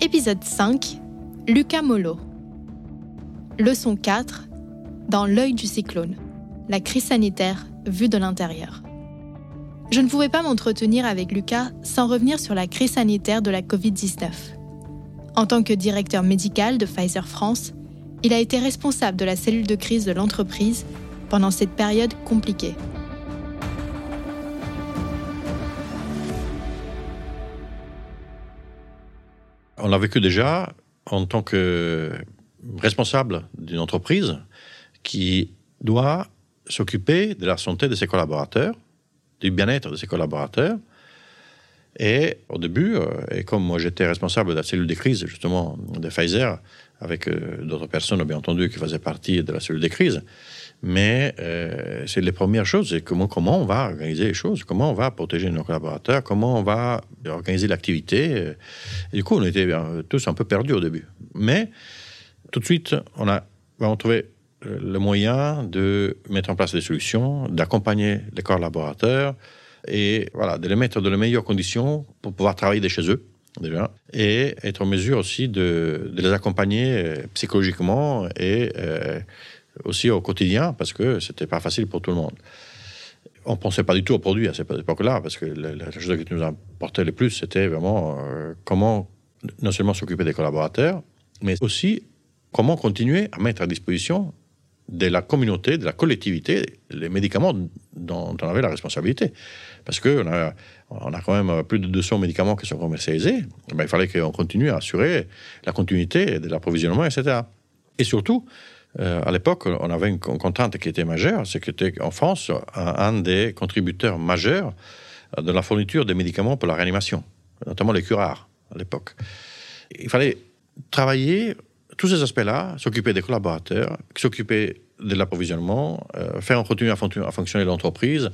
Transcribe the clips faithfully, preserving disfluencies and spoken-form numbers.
Épisode cinq, Luca Mollo. Leçon quatre, dans l'œil du cyclone, la crise sanitaire vue de l'intérieur. Je ne pouvais pas m'entretenir avec Luca sans revenir sur la crise sanitaire de la covid dix-neuf. En tant que directeur médical de Pfizer France, il a été responsable de la cellule de crise de l'entreprise pendant cette période compliquée. On l'a vécu déjà en tant que responsable d'une entreprise qui doit s'occuper de la santé de ses collaborateurs, du bien-être de ses collaborateurs. Et au début, et comme moi j'étais responsable de la cellule de crise justement de Pfizer, avec d'autres personnes bien entendu qui faisaient partie de la cellule de crise, mais euh, c'est les premières choses, c'est comment, comment on va organiser les choses, comment on va protéger nos collaborateurs, comment on va organiser l'activité. Et du coup, on était tous un peu perdus au début. Mais tout de suite, on a, on a trouvé le moyen de mettre en place des solutions, d'accompagner les collaborateurs et voilà, de les mettre dans les meilleures conditions pour pouvoir travailler de chez eux déjà et être en mesure aussi de, de les accompagner psychologiquement et euh, aussi au quotidien, parce que c'était pas facile pour tout le monde. On pensait pas du tout aux produits à cette époque-là, parce que la chose qui nous importait le plus, c'était vraiment euh, comment non seulement s'occuper des collaborateurs, mais aussi comment continuer à mettre à disposition de la communauté, de la collectivité, les médicaments dont on avait la responsabilité. Parce qu'on a, on a quand même plus de deux cents médicaments qui sont commercialisés, et bien, il fallait qu'on continue à assurer la continuité de l'approvisionnement, et cetera. Et surtout, Euh, à l'époque, on avait une contrainte qui était majeure, c'est que c'était en France un, un des contributeurs majeurs de la fourniture des médicaments pour la réanimation, notamment les curares à l'époque. Il fallait travailler tous ces aspects-là, s'occuper des collaborateurs, s'occuper de l'approvisionnement, euh, faire continuer à, fon- à fonctionner l'entreprise.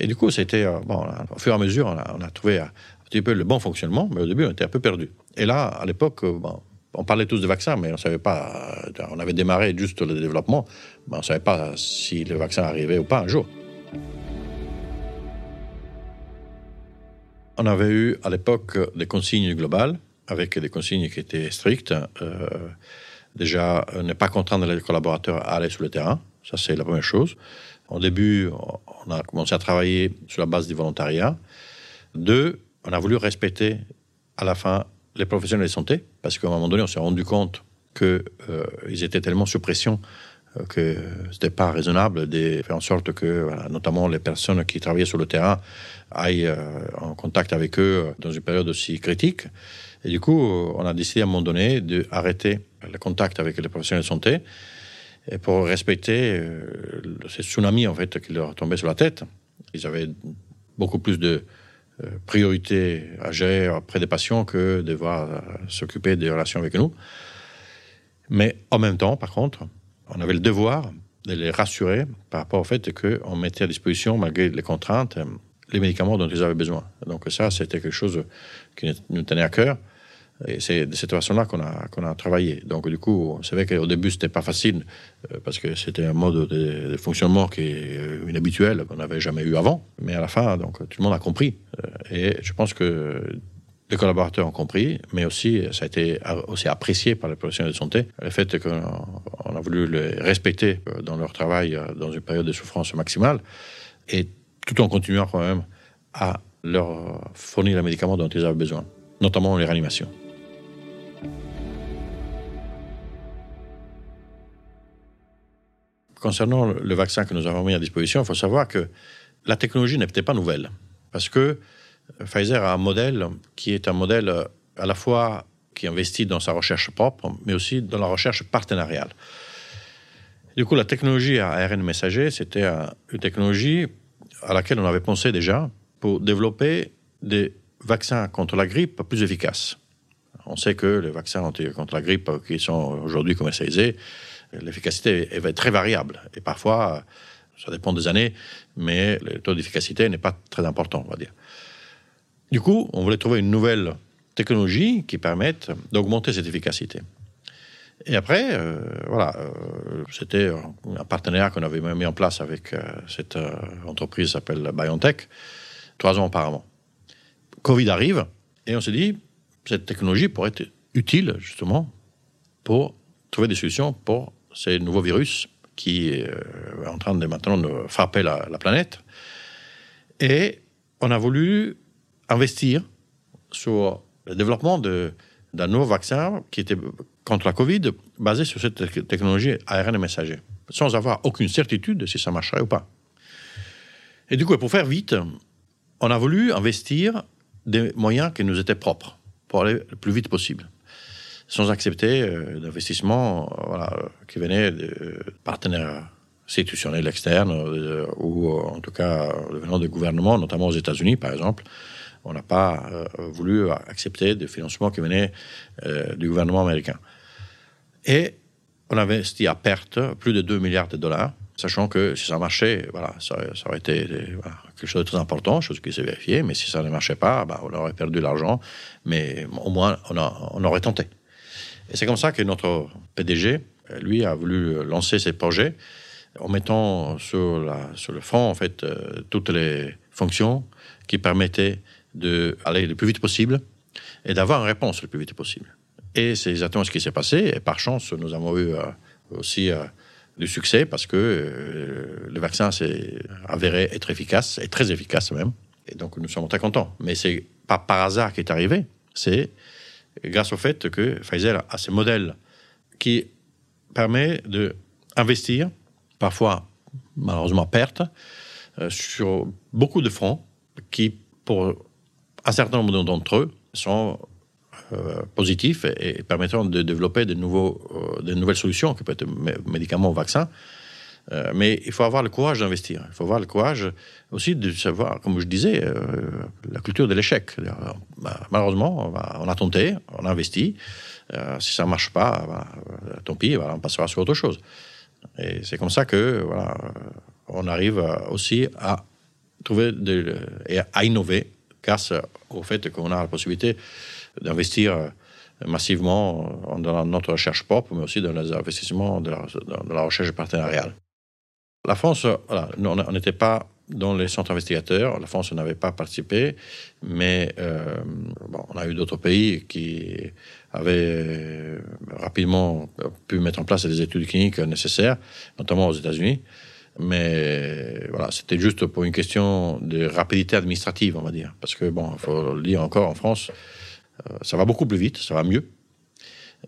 Et du coup, c'était, euh, bon, au fur et à mesure, on a, on a trouvé un petit peu le bon fonctionnement, mais au début, on était un peu perdu. Et là, à l'époque, bon, on parlait tous de vaccins, mais on savait pas. On avait démarré juste le développement, mais on savait pas si le vaccin arrivait ou pas un jour. On avait eu à l'époque des consignes globales, avec des consignes qui étaient strictes. Euh, déjà, ne pas contraindre les collaborateurs à aller sur le terrain, ça c'est la première chose. Au début, on a commencé à travailler sur la base du volontariat. Deux, on a voulu respecter à la fin les professionnels de santé, parce qu'à un moment donné, on s'est rendu compte qu'ils euh, étaient tellement sous pression euh, que ce n'était pas raisonnable de faire en sorte que, voilà, notamment les personnes qui travaillaient sur le terrain, aillent euh, en contact avec eux dans une période aussi critique. Et du coup, on a décidé à un moment donné d'arrêter le contact avec les professionnels de santé et pour respecter euh, ce tsunami en fait, qui leur tombait sur la tête. Ils avaient beaucoup plus de priorité à gérer auprès des patients que devoir s'occuper des relations avec nous. Mais en même temps, par contre, on avait le devoir de les rassurer par rapport au fait qu'on mettait à disposition, malgré les contraintes, les médicaments dont ils avaient besoin. Donc ça, c'était quelque chose qui nous tenait à cœur. Et c'est de cette façon-là qu'on a, qu'on a travaillé. Donc du coup, on savait qu'au début, c'était pas facile, parce que c'était un mode de, de fonctionnement qui est inhabituel, qu'on n'avait jamais eu avant. Mais à la fin, donc, tout le monde a compris. Et je pense que les collaborateurs ont compris, mais aussi, ça a été aussi apprécié par les professionnels de santé, le fait qu'on on a voulu les respecter dans leur travail, dans une période de souffrance maximale, et tout en continuant quand même à leur fournir les médicaments dont ils avaient besoin, notamment les réanimations. Concernant le vaccin que nous avons mis à disposition, il faut savoir que la technologie n'est peut-être pas nouvelle, parce que Pfizer a un modèle qui est un modèle à la fois qui investit dans sa recherche propre, mais aussi dans la recherche partenariale. Du coup, la technologie à A R N messager, c'était une technologie à laquelle on avait pensé déjà pour développer des vaccins contre la grippe plus efficaces. On sait que les vaccins contre la grippe qui sont aujourd'hui commercialisés, l'efficacité est très variable. Et parfois, ça dépend des années, mais le taux d'efficacité n'est pas très important, on va dire. Du coup, on voulait trouver une nouvelle technologie qui permette d'augmenter cette efficacité. Et après, euh, voilà, euh, c'était un partenariat qu'on avait mis en place avec euh, cette euh, entreprise qui s'appelle BioNTech, trois ans auparavant. Covid arrive, et on s'est dit, cette technologie pourrait être utile, justement, pour trouver des solutions pour ces nouveaux virus qui euh, est en train de maintenant de frapper la, la planète. Et on a voulu investir sur le développement de, d'un nouveau vaccin qui était contre la Covid, basé sur cette technologie A R N messager, sans avoir aucune certitude de si ça marcherait ou pas. Et du coup, pour faire vite, on a voulu investir des moyens qui nous étaient propres pour aller le plus vite possible, sans accepter euh, d'investissements euh, voilà, qui venaient de euh, partenaires institutionnels externes euh, ou euh, en tout cas euh, venant de gouvernements, notamment aux États-Unis par exemple. On n'a pas euh, voulu accepter des financements qui venaient euh, du gouvernement américain. Et on a investi à perte plus de deux milliards de dollars, sachant que si ça marchait, voilà, ça, ça aurait été voilà, quelque chose de très important, chose qui s'est vérifiée, mais si ça ne marchait pas, bah, on aurait perdu l'argent, mais au moins on, a, on aurait tenté. Et c'est comme ça que notre P D G, lui, a voulu lancer ses projets en mettant sur, la, sur le front, en fait, euh, toutes les fonctions qui permettaient d'aller le plus vite possible et d'avoir une réponse le plus vite possible. Et c'est exactement ce qui s'est passé. Et par chance, nous avons eu euh, aussi euh, du succès parce que euh, le vaccin s'est avéré être efficace, et très efficace même. Et donc, nous sommes très contents. Mais ce n'est pas par hasard qui est arrivé. C'est grâce au fait que Pfizer a ce modèle qui permet d'investir, parfois, malheureusement, perte, euh, sur beaucoup de fronts qui, pour un certain nombre d'entre eux, sont Euh, positif et, et permettant de développer de, nouveaux, euh, de nouvelles solutions, qui peuvent être m- médicaments ou vaccins. Euh, mais il faut avoir le courage d'investir. Il faut avoir le courage aussi de savoir, comme je disais, euh, la culture de l'échec. Alors, bah, malheureusement, on, va, on a tenté, on a investi. Euh, si ça ne marche pas, bah, tant pis, bah, on passera sur autre chose. Et c'est comme ça que voilà, on arrive aussi à trouver de, et à innover grâce au fait qu'on a la possibilité d'investir massivement dans notre recherche propre, mais aussi dans les investissements de la, de la recherche partenariale. La France, voilà, on n'était pas dans les centres investigateurs, la France n'avait pas participé, mais euh, bon, on a eu d'autres pays qui avaient rapidement pu mettre en place les études cliniques nécessaires, notamment aux États-Unis, mais voilà, c'était juste pour une question de rapidité administrative, on va dire, parce que, bon, il faut le dire encore, en France, ça va beaucoup plus vite, ça va mieux,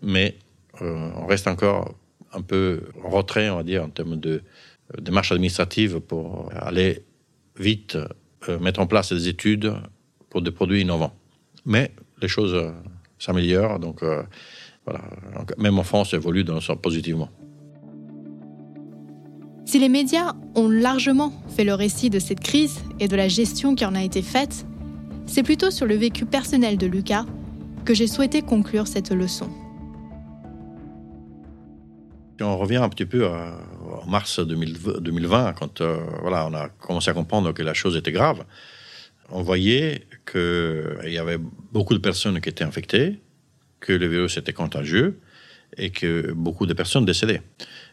mais euh, on reste encore un peu en retrait, on va dire, en termes de, de démarches administratives pour aller vite euh, mettre en place des études pour des produits innovants. Mais les choses euh, s'améliorent, donc euh, voilà, même en France, ça évolue dans le sens positivement. Si les médias ont largement fait le récit de cette crise et de la gestion qui en a été faite, c'est plutôt sur le vécu personnel de Luca que j'ai souhaité conclure cette leçon. On revient un petit peu en mars deux mille vingt, quand euh, voilà, on a commencé à comprendre que la chose était grave. On voyait qu'il y avait beaucoup de personnes qui étaient infectées, que le virus était contagieux et que beaucoup de personnes décédaient.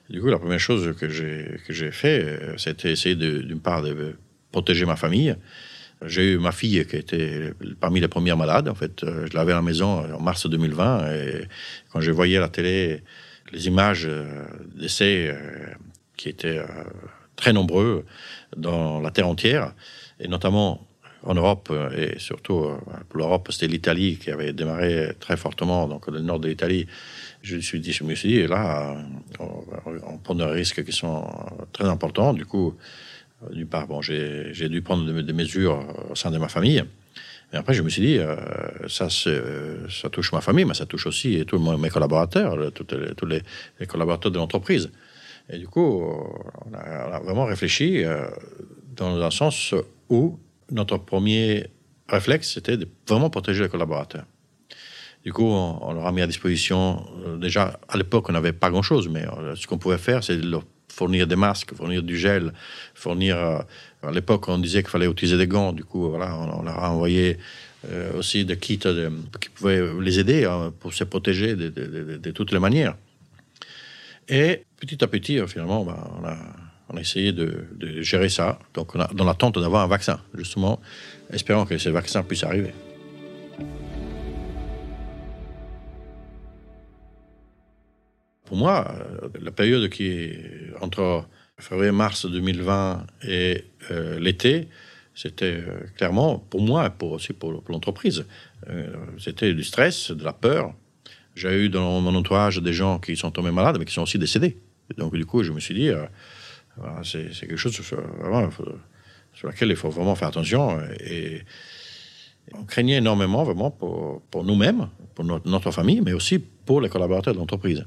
Du coup, la première chose que j'ai, que j'ai fait, c'était essayer de, d'une part de protéger ma famille. J'ai eu ma fille qui était parmi les premières malades, en fait. Je l'avais à la maison en mars deux mille vingt, et quand je voyais à la télé les images d'essais qui étaient très nombreux dans la terre entière, et notamment en Europe, et surtout pour l'Europe, c'était l'Italie qui avait démarré très fortement, donc le nord de l'Italie, je me suis dit, je me suis dit là, on, on prend des risques qui sont très importants, du coup... Du part, bon, j'ai, j'ai dû prendre des, des mesures au sein de ma famille. Mais après, je me suis dit, euh, ça, euh, ça touche ma famille, mais ça touche aussi tous mes collaborateurs, le, tous les, tous les, les collaborateurs de l'entreprise. Et du coup, on a, on a vraiment réfléchi euh, dans un sens où notre premier réflexe, c'était de vraiment protéger les collaborateurs. Du coup, on, on leur a mis à disposition, euh, déjà, à l'époque, on n'avait pas grand-chose, mais euh, ce qu'on pouvait faire, c'est de leur fournir des masques, fournir du gel, fournir... Euh, à l'époque, on disait qu'il fallait utiliser des gants. Du coup, voilà, on, on leur a envoyé euh, aussi des kits de, qui pouvaient les aider hein, pour se protéger de, de, de, de toutes les manières. Et petit à petit, finalement, bah, on, a, on a essayé de, de gérer ça. Donc, on a, dans l'attente d'avoir un vaccin, justement, espérant que ce vaccin puisse arriver. Pour moi, la période qui est entre février-mars deux mille vingt et euh, l'été, c'était euh, clairement, pour moi et pour, aussi pour, pour l'entreprise, euh, c'était du stress, de la peur. J'ai eu dans mon entourage des gens qui sont tombés malades, mais qui sont aussi décédés. Et donc, du coup, je me suis dit, euh, voilà, c'est, c'est quelque chose sur, vraiment, sur laquelle il faut vraiment faire attention. Et, et on craignait énormément, vraiment, pour, pour nous-mêmes, pour no- notre famille, mais aussi pour les collaborateurs de l'entreprise.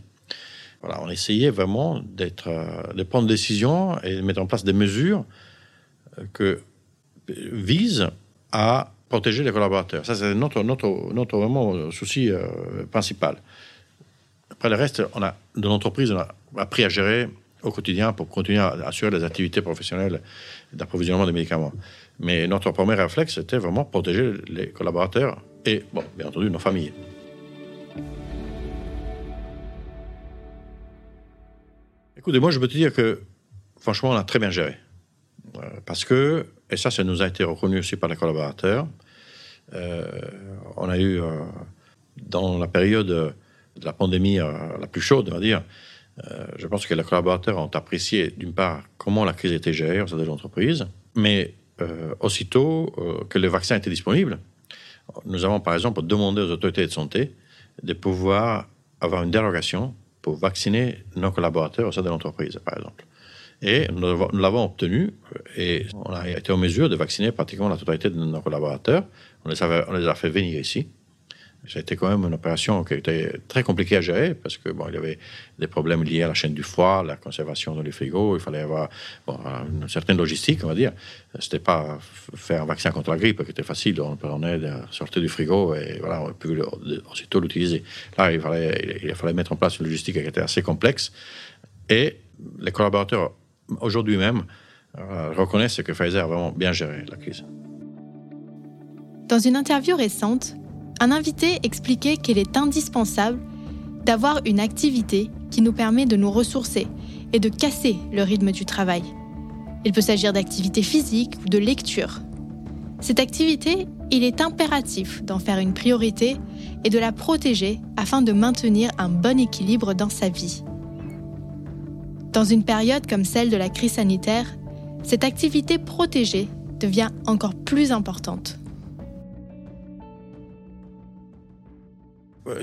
Voilà, on essayait vraiment d'être, de prendre des décisions et de mettre en place des mesures que visent à protéger les collaborateurs. Ça, c'est notre, notre, notre vraiment souci euh, principal. Après le reste, on a, de l'entreprise, on a appris à gérer au quotidien pour continuer à assurer les activités professionnelles d'approvisionnement des médicaments. Mais notre premier réflexe, c'était vraiment protéger les collaborateurs et, bon, bien entendu, nos familles. Écoutez, moi, je peux te dire que, franchement, on a très bien géré. Euh, parce que, et ça, ça nous a été reconnu aussi par les collaborateurs, euh, on a eu, euh, dans la période de la pandémie euh, la plus chaude, on va dire, euh, je pense que les collaborateurs ont apprécié, d'une part, comment la crise était gérée au sein de l'entreprise, mais euh, aussitôt euh, que les vaccins étaient disponibles, nous avons, par exemple, demandé aux autorités de santé de pouvoir avoir une dérogation pour vacciner nos collaborateurs au sein de l'entreprise, par exemple. Et nous l'avons obtenu, et on a été en mesure de vacciner pratiquement la totalité de nos collaborateurs. On les a, on les a fait venir ici. Ça a été quand même une opération qui a été très compliquée à gérer, parce que bon, il y avait des problèmes liés à la chaîne du froid, la conservation dans les frigos, il fallait avoir bon, une certaine logistique, on va dire. C'était pas faire un vaccin contre la grippe qui était facile, on prenait, sortait du frigo et voilà, on a pu aussitôt l'utiliser. Là, il fallait, il fallait mettre en place une logistique qui était assez complexe. Et les collaborateurs, aujourd'hui même, reconnaissent que Pfizer a vraiment bien géré la crise. Dans une interview récente, un invité expliquait qu'il est indispensable d'avoir une activité qui nous permet de nous ressourcer et de casser le rythme du travail. Il peut s'agir d'activités physiques ou de lecture. Cette activité, il est impératif d'en faire une priorité et de la protéger afin de maintenir un bon équilibre dans sa vie. Dans une période comme celle de la crise sanitaire, cette activité protégée devient encore plus importante.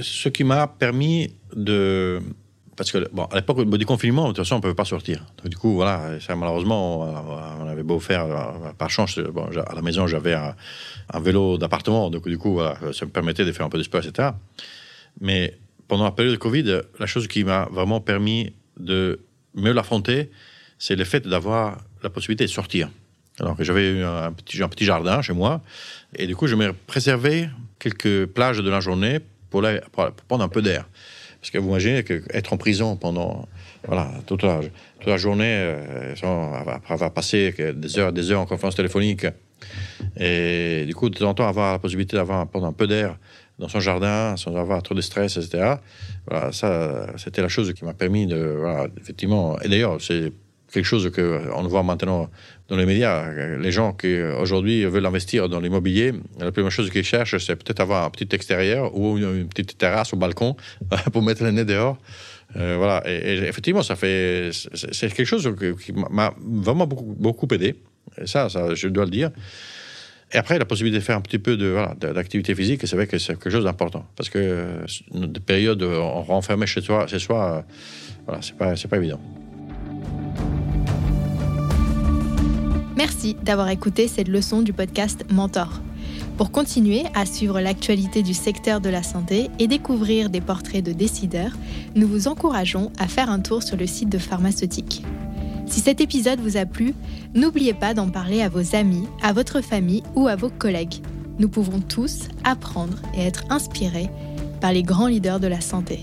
Ce qui m'a permis de... Parce que, bon, à l'époque du confinement, de toute façon, on ne pouvait pas sortir. Donc, du coup, voilà, ça, malheureusement, on avait beau faire... Par chance, bon, à la maison, j'avais un, un vélo d'appartement, donc du coup, voilà, ça me permettait de faire un peu de sport, et cetera. Mais pendant la période de Covid, la chose qui m'a vraiment permis de mieux l'affronter, c'est le fait d'avoir la possibilité de sortir. Alors que j'avais un petit, un petit jardin chez moi, et du coup, je me préservais quelques plages de la journée Pour, la, pour prendre un peu d'air. Parce que vous imaginez qu'être en prison pendant voilà, toute, la, toute la journée, euh, après avoir passé des heures, des heures en conférence téléphonique, et du coup, de temps en temps, avoir la possibilité d'avoir prendre un peu d'air dans son jardin, sans avoir trop de stress, et cetera. Voilà, ça, c'était la chose qui m'a permis de... Voilà, effectivement, et d'ailleurs, c'est quelque chose qu'on voit maintenant dans les médias. Les gens qui, aujourd'hui, veulent investir dans l'immobilier, la première chose qu'ils cherchent, c'est peut-être avoir un petit extérieur ou une petite terrasse au balcon pour mettre le nez dehors. Euh, voilà. Et, et effectivement, ça fait, c'est, c'est quelque chose qui m'a vraiment beaucoup, beaucoup aidé. Et ça, ça, je dois le dire. Et après, la possibilité de faire un petit peu de, voilà, d'activité physique, c'est vrai que c'est quelque chose d'important. Parce que des périodes renfermées chez soi, chez soi voilà, c'est pas, c'est pas évident. Merci d'avoir écouté cette leçon du podcast Mentor. Pour continuer à suivre l'actualité du secteur de la santé et découvrir des portraits de décideurs, nous vous encourageons à faire un tour sur le site de Pharmaceutique. Si cet épisode vous a plu, n'oubliez pas d'en parler à vos amis, à votre famille ou à vos collègues. Nous pouvons tous apprendre et être inspirés par les grands leaders de la santé.